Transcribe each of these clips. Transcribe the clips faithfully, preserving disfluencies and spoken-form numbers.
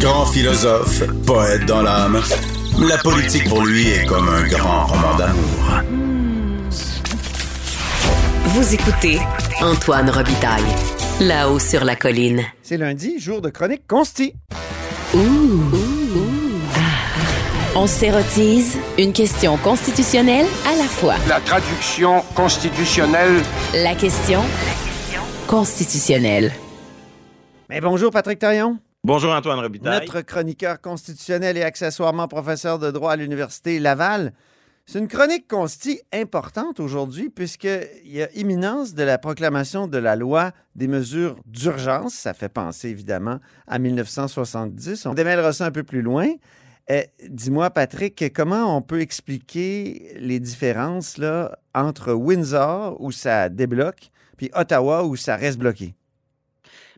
Grand philosophe, poète dans l'âme, la politique pour lui est comme un grand roman d'amour. Vous écoutez Antoine Robitaille, là-haut sur la colline. C'est lundi, jour de chronique consti. Ouh, ouh, ouh. Ah. On s'érotise une question constitutionnelle à la fois. La traduction constitutionnelle. La question constitutionnelle. Mais bonjour Patrick Taillon. Bonjour Antoine Robitaille. Notre chroniqueur constitutionnel et accessoirement professeur de droit à l'Université Laval. C'est une chronique consti importante aujourd'hui puisqu'il y a imminence de la proclamation de la loi des mesures d'urgence. Ça fait penser évidemment à dix-neuf soixante-dix. On démêlera ça un peu plus loin. Eh, dis-moi Patrick, comment on peut expliquer les différences là, entre Windsor où ça débloque puis Ottawa où ça reste bloqué?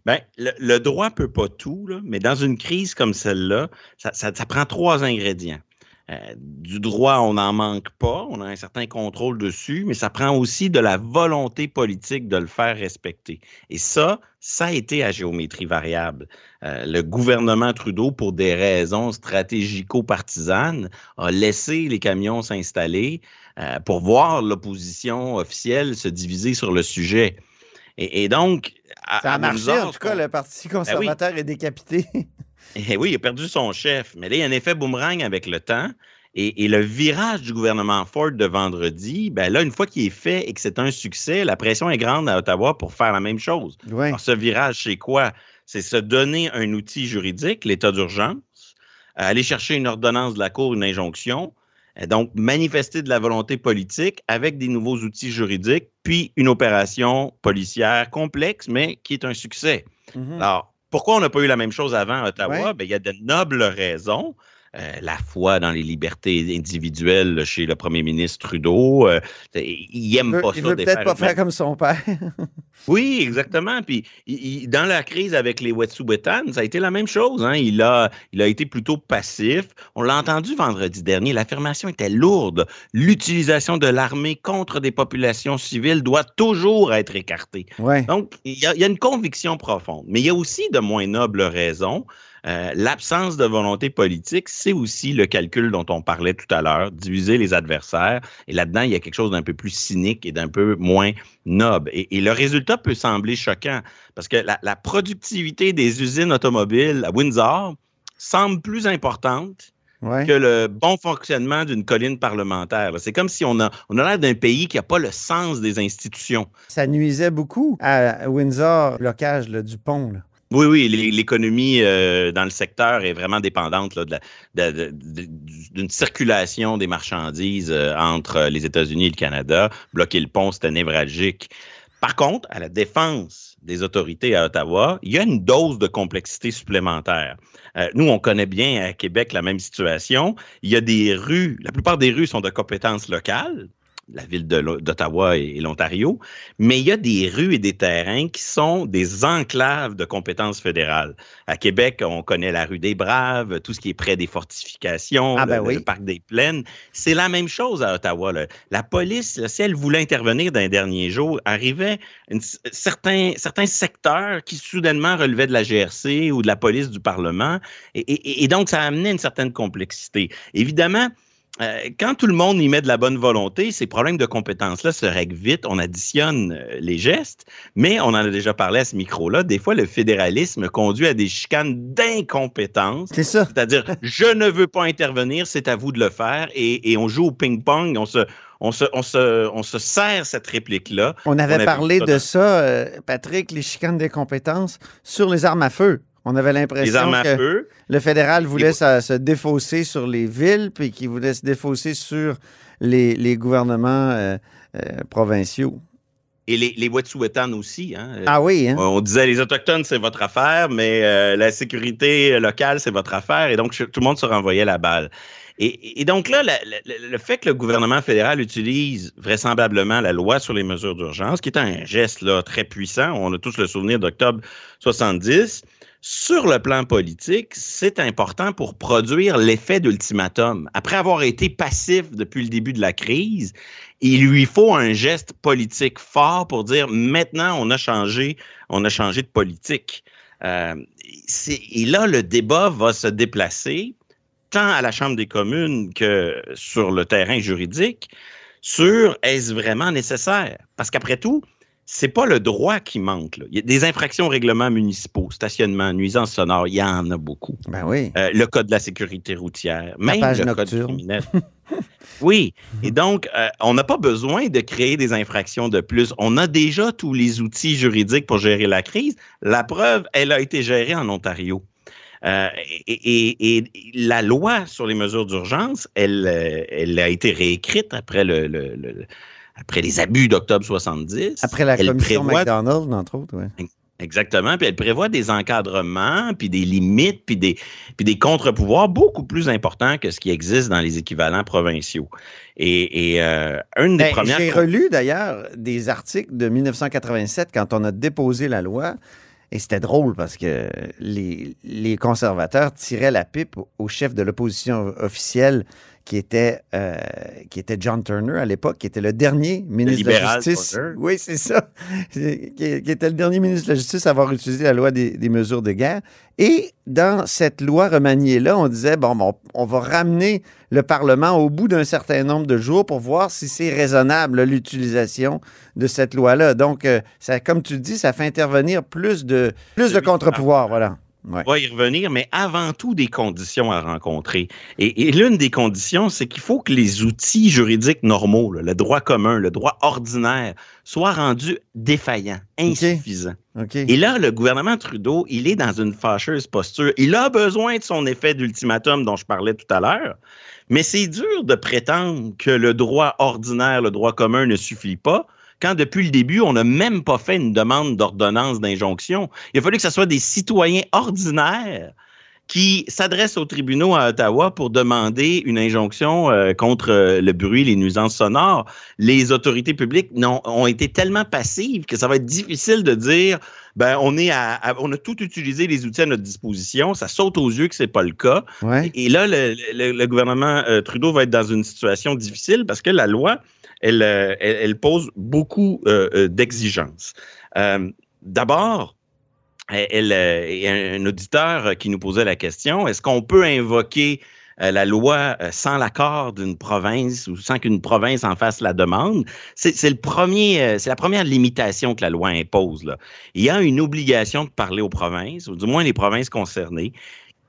Bien, le, le droit ne peut pas tout, là, mais dans une crise comme celle-là, ça, ça, ça prend trois ingrédients. Euh, du droit, on n'en manque pas, on a un certain contrôle dessus, mais ça prend aussi de la volonté politique de le faire respecter. Et ça, ça a été à géométrie variable. Euh, le gouvernement Trudeau, pour des raisons stratégico-partisanes, a laissé les camions s'installer euh, pour voir l'opposition officielle se diviser sur le sujet. Et, et donc... À, ça a marché, Windsor, en tout cas, le Parti conservateur ben oui. est décapité. Et oui, il a perdu son chef. Mais là, il y a un effet boomerang avec le temps. Et, et le virage du gouvernement Ford de vendredi, ben là, une fois qu'il est fait et que c'est un succès, la pression est grande à Ottawa pour faire la même chose. Oui. Alors, ce virage, c'est quoi? C'est se donner un outil juridique, l'état d'urgence, aller chercher une ordonnance de la Cour, une injonction, donc manifester de la volonté politique avec des nouveaux outils juridiques, puis une opération policière complexe, mais qui est un succès. Mm-hmm. Alors, pourquoi on n'a pas eu la même chose avant à Ottawa? Ouais. Bien, il y a de nobles raisons. Euh, la foi dans les libertés individuelles chez le premier ministre Trudeau. Euh, il n'aime pas ça. Il ne veut peut-être pas faire comme son père. Oui, exactement. Puis, il, il, dans la crise avec les Wet'suwet'en, ça a été la même chose. Hein. Il a, il a été plutôt passif. On l'a entendu vendredi dernier. L'affirmation était lourde. L'utilisation de l'armée contre des populations civiles doit toujours être écartée. Ouais. Donc, il y a, il y a une conviction profonde. Mais il y a aussi de moins nobles raisons. Euh, l'absence de volonté politique, c'est aussi le calcul dont on parlait tout à l'heure, diviser les adversaires. Et là-dedans, il y a quelque chose d'un peu plus cynique et d'un peu moins noble. Et, et le résultat peut sembler choquant parce que la, la productivité des usines automobiles à Windsor semble plus importante ouais. que le bon fonctionnement d'une colline parlementaire. C'est comme si on a, on a l'air d'un pays qui n'a pas le sens des institutions. Ça nuisait beaucoup à Windsor, le blocage là, du pont, là. Oui, oui, l'économie euh, dans le secteur est vraiment dépendante là, de la, de, de, d'une circulation des marchandises euh, entre les États-Unis et le Canada. Bloquer le pont, c'était névralgique. Par contre, à la défense des autorités à Ottawa, il y a une dose de complexité supplémentaire. Euh, nous, on connaît bien à Québec la même situation. Il y a des rues, la plupart des rues sont de compétences locales, la ville de d'Ottawa et l'Ontario, mais il y a des rues et des terrains qui sont des enclaves de compétences fédérales. À Québec, on connaît la rue des Braves, tout ce qui est près des fortifications, ah ben le, oui. le parc des Plaines. C'est la même chose à Ottawa. Là. La police, si elle voulait intervenir dans les derniers jours, arrivait une, certains, certains secteurs qui soudainement relevaient de la G R C ou de la police du Parlement, et, et, et donc ça amenait une certaine complexité. Évidemment, quand tout le monde y met de la bonne volonté, ces problèmes de compétences-là se règlent vite, on additionne les gestes, mais on en a déjà parlé à ce micro-là, des fois le fédéralisme conduit à des chicanes d'incompétence. C'est ça. C'est-à-dire, je ne veux pas intervenir, c'est à vous de le faire, et, et on joue au ping-pong, on se... On se, on, se, on se sert cette réplique-là. On avait, on avait parlé de ça, euh, Patrick, les chicanes des compétences sur les armes à feu. On avait l'impression que feu, le fédéral voulait se, se défausser sur les villes puis qu'il voulait se défausser sur les, les gouvernements euh, euh, provinciaux. Et les, les Wet'suwet'en aussi. Hein? Ah oui. Hein? On disait les Autochtones, c'est votre affaire, mais euh, la sécurité locale, c'est votre affaire. Et donc, tout le monde se renvoyait la balle. Et, et donc là, la, la, le fait que le gouvernement fédéral utilise vraisemblablement la loi sur les mesures d'urgence, qui est un geste là, très puissant, on a tous le souvenir d'octobre soixante-dix, sur le plan politique, c'est important pour produire l'effet d'ultimatum. Après avoir été passif depuis le début de la crise, il lui faut un geste politique fort pour dire « maintenant, on a changé, on a changé de politique ». Euh, et là, le débat va se déplacer tant à la Chambre des communes que sur le terrain juridique sur est-ce vraiment nécessaire? Parce qu'après tout, c'est pas le droit qui manque, là. Il y a des infractions aux règlements municipaux, stationnement, nuisances sonores, il y en a beaucoup. Ben oui. Euh, le code de la sécurité routière, même le nocturne. Code criminel. Oui, et donc, euh, on n'a pas besoin de créer des infractions de plus. On a déjà tous les outils juridiques pour gérer la crise. La preuve, elle a été gérée en Ontario. Euh, et, et, et la loi sur les mesures d'urgence, elle, elle a été réécrite après, le, le, le, après les abus d'octobre soixante-dix. Après la commission prévoit... McDonald's, entre autres, oui. Exactement, puis elle prévoit des encadrements, puis des limites, puis des, puis des contre-pouvoirs beaucoup plus importants que ce qui existe dans les équivalents provinciaux. Et, et euh, une des ben, premières... J'ai relu d'ailleurs des articles de dix-neuf cent quatre-vingt-sept quand on a déposé la loi, et c'était drôle parce que les, les conservateurs tiraient la pipe au chef de l'opposition officielle qui était, euh, qui était John Turner à l'époque, qui était le dernier ministre le de la Justice. Turner. Oui, c'est ça. Qui, qui était le dernier ministre de la Justice à avoir utilisé la loi des, des mesures de guerre. Et dans cette loi remaniée-là, on disait, bon, on, on va ramener le Parlement au bout d'un certain nombre de jours pour voir si c'est raisonnable l'utilisation de cette loi-là. Donc, ça, comme tu dis, ça fait intervenir plus de, plus de contre-pouvoirs, voilà. Ouais. On va y revenir, mais avant tout des conditions à rencontrer. Et, et l'une des conditions, c'est qu'il faut que les outils juridiques normaux, là, le droit commun, le droit ordinaire, soient rendus défaillants, insuffisants. Okay. Okay. Et là, le gouvernement Trudeau, il est dans une fâcheuse posture. Il a besoin de son effet d'ultimatum dont je parlais tout à l'heure, mais c'est dur de prétendre que le droit ordinaire, le droit commun ne suffit pas, quand depuis le début, on n'a même pas fait une demande d'ordonnance d'injonction. Il a fallu que ce soit des citoyens ordinaires qui s'adressent aux tribunaux à Ottawa pour demander une injonction euh, contre le bruit, les nuisances sonores. Les autorités publiques n'ont, ont été tellement passives que ça va être difficile de dire ben, on, est à, à, on a tout utilisé les outils à notre disposition, ça saute aux yeux que ce n'est pas le cas. Ouais. Et, et là, le, le, le gouvernement euh, Trudeau va être dans une situation difficile parce que la loi Elle, elle, elle pose beaucoup euh, d'exigences. Euh, d'abord, elle, elle, un auditeur qui nous posait la question, est-ce qu'on peut invoquer euh, la loi sans l'accord d'une province ou sans qu'une province en fasse la demande? C'est, c'est, le premier, c'est la première limitation que la loi impose, là. Il y a une obligation de parler aux provinces, ou du moins les provinces concernées.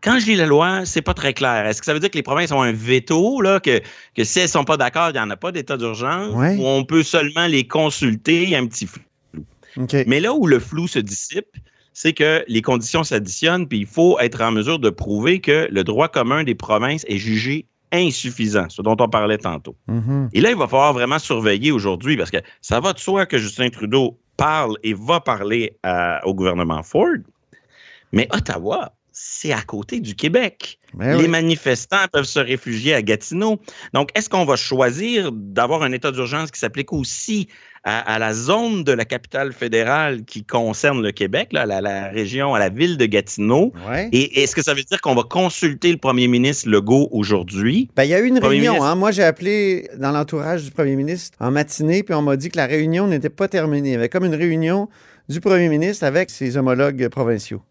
Quand je lis la loi, c'est pas très clair. Est-ce que ça veut dire que les provinces ont un veto, là, que, que si elles sont pas d'accord, il n'y en a pas d'état d'urgence, ouais. Ou on peut seulement les consulter, il y a un petit flou. Okay. Mais là où le flou se dissipe, c'est que les conditions s'additionnent, puis il faut être en mesure de prouver que le droit commun des provinces est jugé insuffisant, ce dont on parlait tantôt. Mm-hmm. Et là, il va falloir vraiment surveiller aujourd'hui, parce que ça va de soi que Justin Trudeau parle et va parler à, au gouvernement Ford, mais Ottawa, c'est à côté du Québec. Mais les oui. manifestants peuvent se réfugier à Gatineau. Donc, est-ce qu'on va choisir d'avoir un état d'urgence qui s'applique aussi à, à la zone de la capitale fédérale qui concerne le Québec, là, la, la région, à la ville de Gatineau? Ouais. Et est-ce que ça veut dire qu'on va consulter le premier ministre Legault aujourd'hui? Ben, il y a eu une réunion. Ministre... Hein? Moi, j'ai appelé dans l'entourage du premier ministre en matinée, puis on m'a dit que la réunion n'était pas terminée. Il y avait comme une réunion du premier ministre avec ses homologues provinciaux.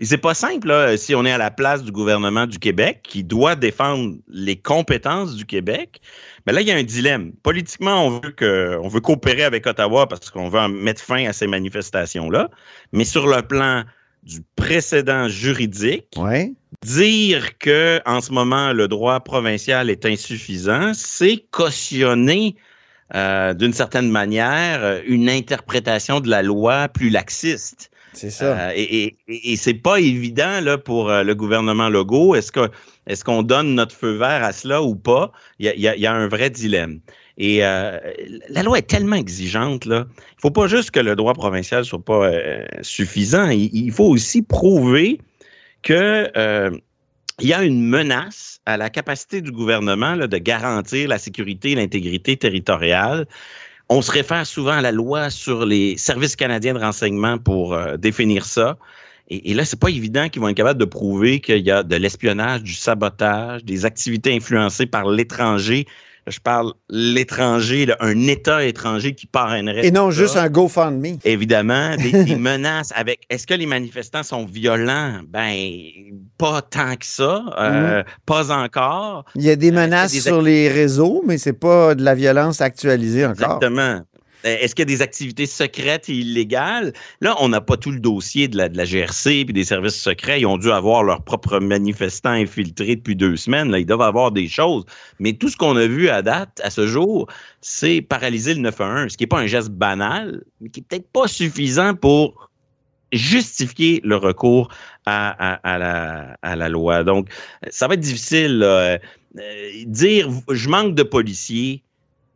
Et c'est pas simple, là, si on est à la place du gouvernement du Québec, qui doit défendre les compétences du Québec. Mais là, il y a un dilemme. Politiquement, on veut, que, on veut coopérer avec Ottawa parce qu'on veut en mettre fin à ces manifestations-là. Mais sur le plan du précédent juridique, ouais. dire que en ce moment, le droit provincial est insuffisant, c'est cautionner euh, d'une certaine manière une interprétation de la loi plus laxiste. C'est ça. Euh, et, et, et c'est pas évident là, pour euh, le gouvernement Legault. Est-ce, que, est-ce qu'on donne notre feu vert à cela ou pas? Il y a, y a, y a un vrai dilemme. Et euh, la loi est tellement exigeante, là. Il faut pas juste que le droit provincial soit pas euh, suffisant. Il, il faut aussi prouver que... Euh, il y a une menace à la capacité du gouvernement là, de garantir la sécurité et l'intégrité territoriale. On se réfère souvent à la loi sur les services canadiens de renseignement pour euh, définir ça. Et, et là, c'est pas évident qu'ils vont être capables de prouver qu'il y a de l'espionnage, du sabotage, des activités influencées par l'étranger. Je parle l'étranger, là, un État étranger qui parrainerait. Et non, juste un GoFundMe. Évidemment, des, des menaces avec... Est-ce que les manifestants sont violents? Ben, pas tant que ça. Euh, mm. Pas encore. Il y a des menaces euh, des sur les réseaux, mais c'est pas de la violence actualisée encore. Exactement. Est-ce qu'il y a des activités secrètes et illégales? Là, on n'a pas tout le dossier de la, de la G R C puis des services secrets. Ils ont dû avoir leurs propres manifestants infiltrés depuis deux semaines. Là, ils doivent avoir des choses. Mais tout ce qu'on a vu à date, à ce jour, c'est paralyser le neuf un un, ce qui n'est pas un geste banal, mais qui n'est peut-être pas suffisant pour justifier le recours à, à, à, la, à la loi. Donc, ça va être difficile. Euh, euh, dire « je manque de policiers »,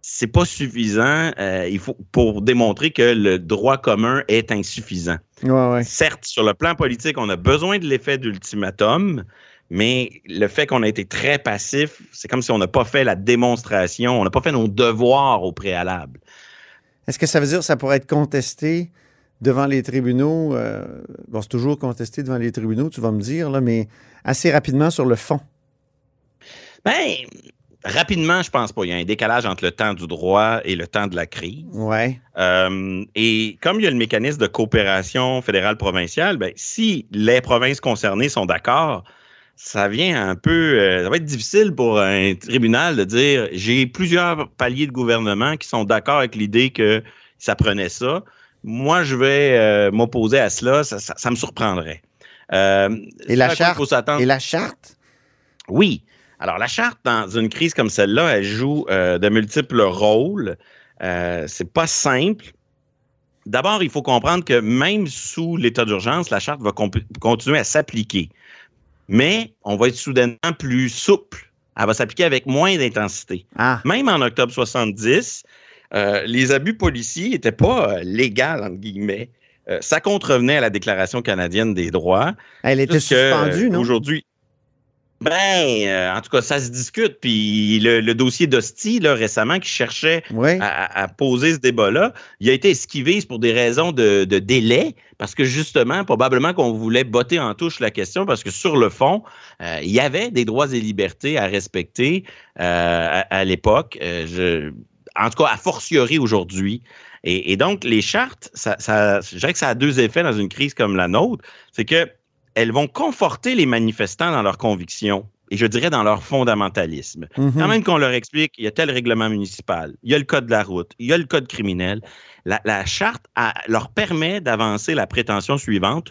c'est pas suffisant euh, il faut, pour démontrer que le droit commun est insuffisant. Ouais, ouais. Certes, sur le plan politique, on a besoin de l'effet d'ultimatum, mais le fait qu'on a été très passif, c'est comme si on n'a pas fait la démonstration, on n'a pas fait nos devoirs au préalable. Est-ce que ça veut dire que ça pourrait être contesté devant les tribunaux? Euh, bon, c'est toujours contesté devant les tribunaux, tu vas me dire, là, mais assez rapidement sur le fond. Bien... Rapidement, je pense pas. Il y a un décalage entre le temps du droit et le temps de la crise. Ouais. Euh, et comme il y a le mécanisme de coopération fédérale-provinciale, ben, si les provinces concernées sont d'accord, ça vient un peu... Euh, ça va être difficile pour un tribunal de dire « j'ai plusieurs paliers de gouvernement qui sont d'accord avec l'idée que ça prenait ça. Moi, je vais euh, m'opposer à cela. Ça, ça, ça me surprendrait. Euh, » Et la charte? Et la charte? Oui. Alors, la charte, dans une crise comme celle-là, elle joue euh, de multiples rôles. Euh, c'est pas simple. D'abord, il faut comprendre que même sous l'état d'urgence, la charte va comp- continuer à s'appliquer. Mais on va être soudainement plus souple. Elle va s'appliquer avec moins d'intensité. Ah. Même en octobre soixante-dix, euh, les abus policiers n'étaient pas euh, légaux, entre guillemets. Euh, ça contrevenait à la Déclaration canadienne des droits. Elle était suspendue, non? Aujourd'hui, ben, euh, en tout cas, ça se discute. Puis le, le dossier d'Hostie, là, récemment, qui cherchait ouais. à, à poser ce débat-là, il a été esquivé pour des raisons de, de délai, parce que justement, probablement qu'on voulait botter en touche la question, parce que sur le fond, euh, il y avait des droits et libertés à respecter euh, à, à l'époque, euh, je, en tout cas, a fortiori aujourd'hui. Et, et donc, les chartes, ça, ça, je dirais que ça a deux effets dans une crise comme la nôtre, c'est que elles vont conforter les manifestants dans leurs convictions et je dirais dans leur fondamentalisme. Mm-hmm. Quand même qu'on leur explique, il y a tel règlement municipal, il y a le code de la route, il y a le code criminel, la, la charte a, leur permet d'avancer la prétention suivante,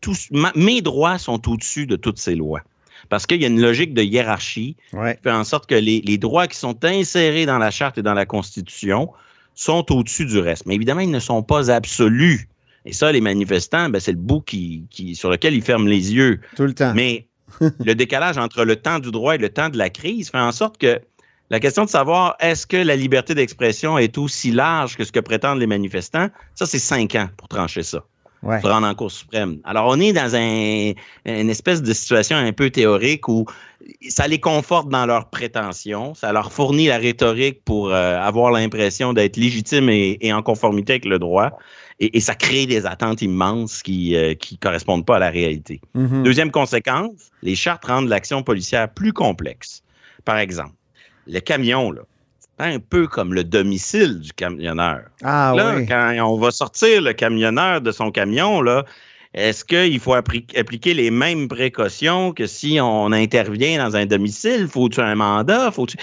tous, ma, mes droits sont au-dessus de toutes ces lois. Parce qu'il y a une logique de hiérarchie ouais. qui fait en sorte que les, les droits qui sont insérés dans la charte et dans la Constitution sont au-dessus du reste. Mais évidemment, ils ne sont pas absolus. Et ça, les manifestants, ben, c'est le bout qui, qui, sur lequel ils ferment les yeux. Tout le temps. Mais le décalage entre le temps du droit et le temps de la crise fait en sorte que la question de savoir est-ce que la liberté d'expression est aussi large que ce que prétendent les manifestants, ça, c'est cinq ans pour trancher ça, ouais. pour rendre en Cour suprême. Alors, on est dans un, une espèce de situation un peu théorique où ça les conforte dans leurs prétentions, ça leur fournit la rhétorique pour euh, avoir l'impression d'être légitime et, et en conformité avec le droit. Et, et ça crée des attentes immenses qui euh, qui correspondent pas à la réalité. Mm-hmm. Deuxième conséquence, les chartes rendent l'action policière plus complexe. Par exemple, le camion, là, c'est un peu comme le domicile du camionneur. Ah, là, oui. Quand on va sortir le camionneur de son camion, là, est-ce qu'il faut appri- appliquer les mêmes précautions que si on intervient dans un domicile? Faut-tu un mandat? Faut-tu...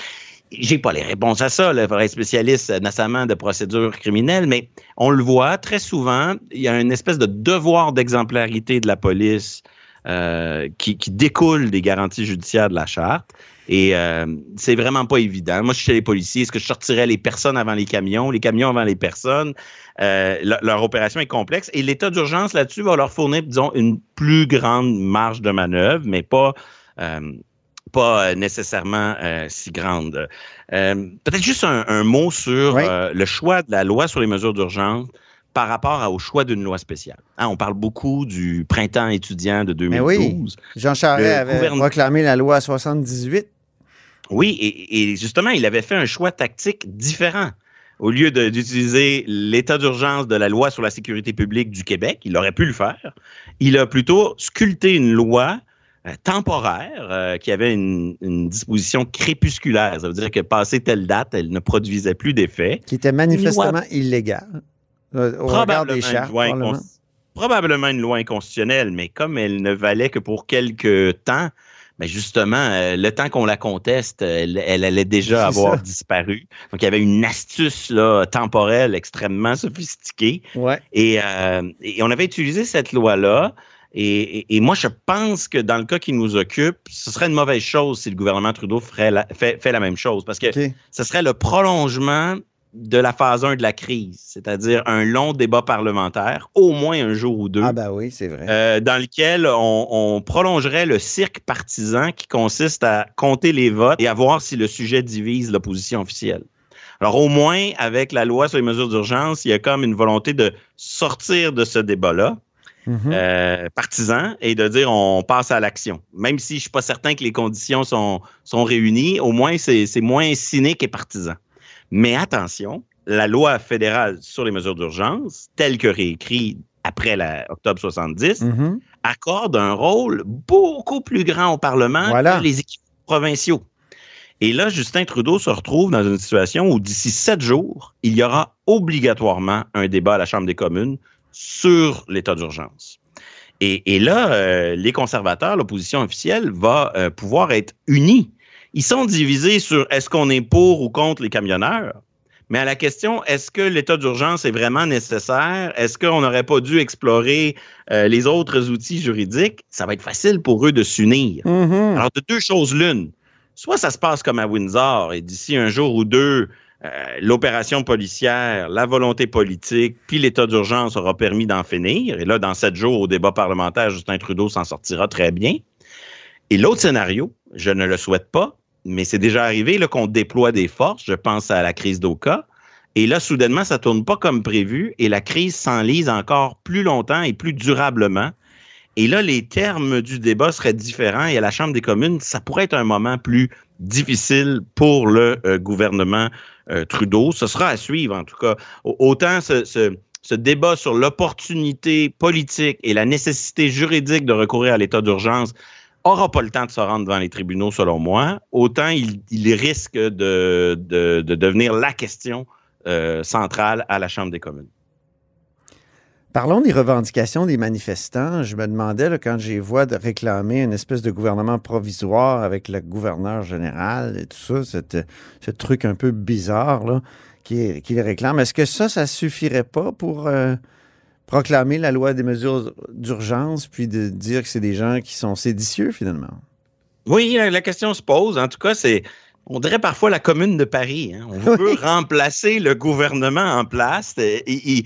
J'ai pas les réponses à ça, là, pour les spécialistes notamment de procédures criminelles, mais on le voit très souvent, il y a une espèce de devoir d'exemplarité de la police euh, qui, qui découle des garanties judiciaires de la charte. Et euh, c'est vraiment pas évident. Moi, je suis chez les policiers. Est-ce que je sortirais les personnes avant les camions, les camions avant les personnes? Euh, le, leur opération est complexe. Et l'état d'urgence, là-dessus, va leur fournir, disons, une plus grande marge de manœuvre, mais pas... Euh, pas nécessairement euh, si grande. Euh, peut-être juste un, un mot sur oui. euh, le choix de la loi sur les mesures d'urgence par rapport à, au choix d'une loi spéciale. Hein, on parle beaucoup du printemps étudiant de deux mille douze. Oui. Jean Charest avait gouverne... proclamé la loi à soixante-dix-huit. Oui, et, et justement, il avait fait un choix tactique différent. Au lieu de, d'utiliser l'état d'urgence de la loi sur la sécurité publique du Québec, il aurait pu le faire. Il a plutôt sculpté une loi euh, temporaire euh, qui avait une, une disposition crépusculaire. Ça veut dire que passé telle date, elle ne produisait plus d'effet. Qui était manifestement illégale. Probablement des chartes, une loi probablement une loi inconstitutionnelle, mais comme elle ne valait que pour quelques temps, mais justement, le temps qu'on la conteste, elle, elle allait déjà avoir ça. disparu. Donc, il y avait une astuce là, temporelle extrêmement sophistiquée. Ouais. Et, euh, et on avait utilisé cette loi-là. Et, et, et moi, je pense que dans le cas qui nous occupe, ce serait une mauvaise chose si le gouvernement Trudeau ferait la, fait, fait la même chose. Parce que okay. ce serait le prolongement de la phase un de la crise, c'est-à-dire un long débat parlementaire, au moins un jour ou deux. Ah ben oui, c'est vrai. Euh, dans lequel on, on prolongerait le cirque partisan qui consiste à compter les votes et à voir si le sujet divise l'opposition officielle. Alors au moins, avec la loi sur les mesures d'urgence, il y a comme une volonté de sortir de ce débat-là, mm-hmm. euh, partisan, et de dire on passe à l'action. Même si je ne suis pas certain que les conditions sont, sont réunies, au moins c'est, c'est moins cynique et partisan. Mais attention, la loi fédérale sur les mesures d'urgence, telle que réécrite après la octobre soixante-dix, mm-hmm. accorde un rôle beaucoup plus grand au Parlement voilà. que les équipes provinciaux. Et là, Justin Trudeau se retrouve dans une situation où d'ici sept jours, il y aura obligatoirement un débat à la Chambre des communes sur l'état d'urgence. Et, et là, euh, les conservateurs, l'opposition officielle, va euh, pouvoir être unie. Ils sont divisés sur est-ce qu'on est pour ou contre les camionneurs, mais à la question est-ce que l'état d'urgence est vraiment nécessaire, est-ce qu'on n'aurait pas dû explorer euh, les autres outils juridiques, ça va être facile pour eux de s'unir. Mm-hmm. Alors, de deux choses l'une, soit ça se passe comme à Windsor et d'ici un jour ou deux, euh, l'opération policière, la volonté politique, puis l'état d'urgence aura permis d'en finir, et là, dans sept jours au débat parlementaire, Justin Trudeau s'en sortira très bien. Et l'autre scénario, je ne le souhaite pas, mais c'est déjà arrivé là, qu'on déploie des forces, je pense à la crise d'Oka, et là, soudainement, ça ne tourne pas comme prévu, et la crise s'enlise encore plus longtemps et plus durablement. Et là, les termes du débat seraient différents, et à la Chambre des communes, ça pourrait être un moment plus difficile pour le euh, gouvernement euh, Trudeau. Ce sera à suivre, en tout cas. Autant ce... ce Ce débat sur l'opportunité politique et la nécessité juridique de recourir à l'état d'urgence n'aura pas le temps de se rendre devant les tribunaux, selon moi. Autant il, il risque de, de, de devenir la question euh, centrale à la Chambre des communes. Parlons des revendications des manifestants. Je me demandais, là, quand j'ai vu de réclamer une espèce de gouvernement provisoire avec le gouverneur général et tout ça, cette, ce truc un peu bizarre là, qui, qui les réclame, est-ce que ça, ça suffirait pas pour... Euh, proclamer la loi des mesures d'urgence, puis de dire que c'est des gens qui sont séditieux, finalement? Oui, la question se pose. En tout cas, c'est, on dirait parfois la Commune de Paris. Hein. On oui. veut remplacer le gouvernement en place. Et, et,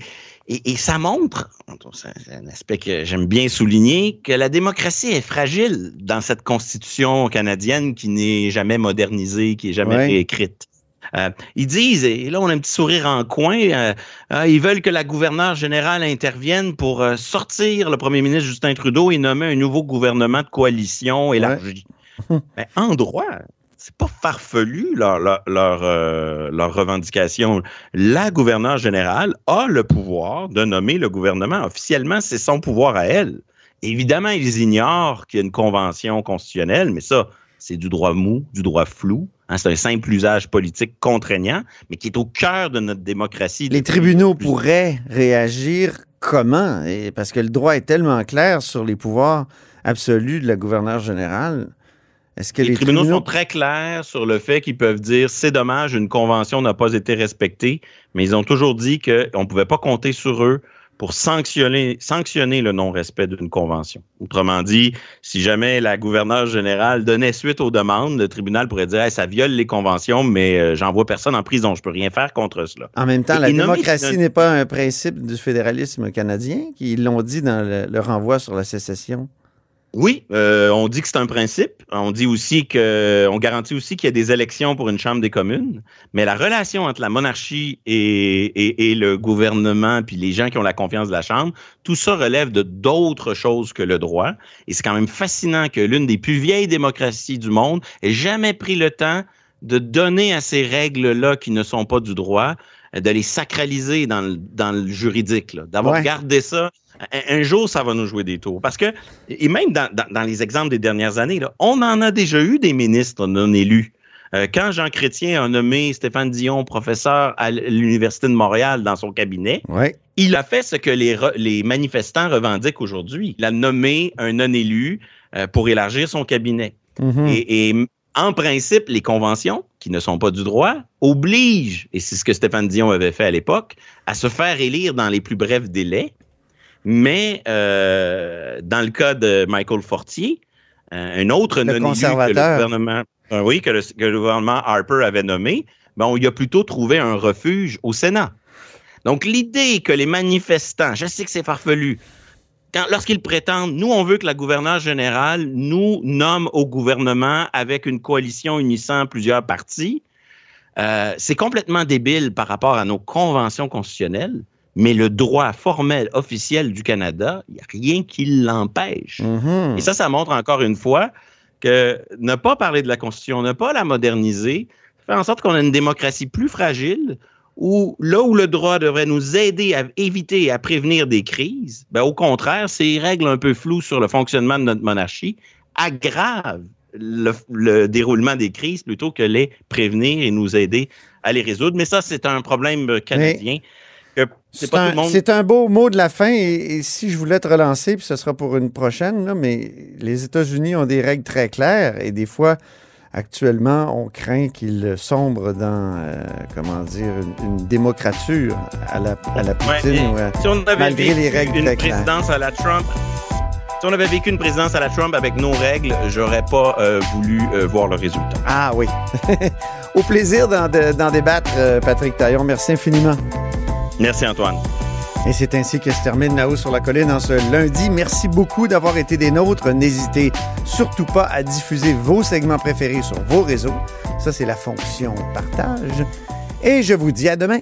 et, et ça montre, c'est un aspect que j'aime bien souligner, que la démocratie est fragile dans cette constitution canadienne qui n'est jamais modernisée, qui n'est jamais oui. réécrite. Euh, ils disent, et là on a un petit sourire en coin, euh, euh, ils veulent que la gouverneure générale intervienne pour euh, sortir le premier ministre Justin Trudeau et nommer un nouveau gouvernement de coalition élargi. Ouais. Mais en droit, c'est pas farfelu leur, leur, leur, euh, leur revendication. La gouverneure générale a le pouvoir de nommer le gouvernement. Officiellement, c'est son pouvoir à elle. Évidemment, ils ignorent qu'il y a une convention constitutionnelle, mais ça, c'est du droit mou, du droit flou. Hein, c'est un simple usage politique contraignant, mais qui est au cœur de notre démocratie. Les tribunaux plus... pourraient réagir comment? Et parce que le droit est tellement clair sur les pouvoirs absolus de la gouverneure générale. Est-ce que les, les tribunaux, tribunaux sont très clairs sur le fait qu'ils peuvent dire « c'est dommage, une convention n'a pas été respectée », mais ils ont toujours dit qu'on ne pouvait pas compter sur eux pour sanctionner, sanctionner le non-respect d'une convention. Autrement dit, si jamais la gouverneure générale donnait suite aux demandes, le tribunal pourrait dire hey, « ça viole les conventions, mais euh, j'envoie personne en prison, je peux rien faire contre cela. » En même temps, et la démocratie nommer... n'est pas un principe du fédéralisme canadien, qu'ils l'ont dit dans le, le renvoi sur la sécession. Oui, euh, on dit que c'est un principe. On dit aussi que, on garantit aussi qu'il y a des élections pour une Chambre des communes. Mais la relation entre la monarchie et, et, et le gouvernement, puis les gens qui ont la confiance de la Chambre, tout ça relève de d'autres choses que le droit. Et c'est quand même fascinant que l'une des plus vieilles démocraties du monde ait jamais pris le temps de donner à ces règles-là qui ne sont pas du droit de les sacraliser dans le, dans le juridique, d'avoir ouais. gardé ça. Un, un jour, ça va nous jouer des tours. Parce que, et même dans, dans, dans les exemples des dernières années, là, on en a déjà eu des ministres non élus. Euh, quand Jean Chrétien a nommé Stéphane Dion professeur à l'Université de Montréal dans son cabinet, ouais. il a fait ce que les, re, les manifestants revendiquent aujourd'hui. Il a nommé un non-élu euh, pour élargir son cabinet. Mm-hmm. Et, et en principe, les conventions, qui ne sont pas du droit, obligent, et c'est ce que Stéphane Dion avait fait à l'époque, à se faire élire dans les plus brefs délais. Mais euh, dans le cas de Michael Fortier, euh, un autre non-élu que le gouvernement... Euh, oui, que le, que le gouvernement Harper avait nommé, ben, on y a plutôt trouvé un refuge au Sénat. Donc, l'idée que les manifestants, je sais que c'est farfelu, quand, lorsqu'ils prétendent, nous, on veut que la gouverneure générale nous nomme au gouvernement avec une coalition unissant plusieurs partis, euh, c'est complètement débile par rapport à nos conventions constitutionnelles, mais le droit formel officiel du Canada, il n'y a rien qui l'empêche. Mm-hmm. Et ça, ça montre encore une fois... que ne pas parler de la Constitution, ne pas la moderniser, fait en sorte qu'on a une démocratie plus fragile où, là où le droit devrait nous aider à éviter et à prévenir des crises, ben au contraire, ces règles un peu floues sur le fonctionnement de notre monarchie aggravent le, le déroulement des crises plutôt que les prévenir et nous aider à les résoudre. Mais ça, c'est un problème canadien. Mais... que C'est, c'est, un, c'est un beau mot de la fin, et, et si je voulais te relancer, puis ce sera pour une prochaine, là, mais les États-Unis ont des règles très claires, et des fois, actuellement, on craint qu'ils sombrent dans, euh, comment dire, une, une démocrature à la, à la Poutine, ouais, si on avait malgré vécu les règles une très présidence claires. À la Trump, si on avait vécu une présidence à la Trump avec nos règles, j'aurais pas euh, voulu euh, voir le résultat. Ah oui. Au plaisir d'en, d'en débattre, euh, Patrick Taillon. Merci infiniment. Merci, Antoine. Et c'est ainsi que se termine Là-haut sur la colline en ce lundi. Merci beaucoup d'avoir été des nôtres. N'hésitez surtout pas à diffuser vos segments préférés sur vos réseaux. Ça, c'est la fonction partage. Et je vous dis à demain.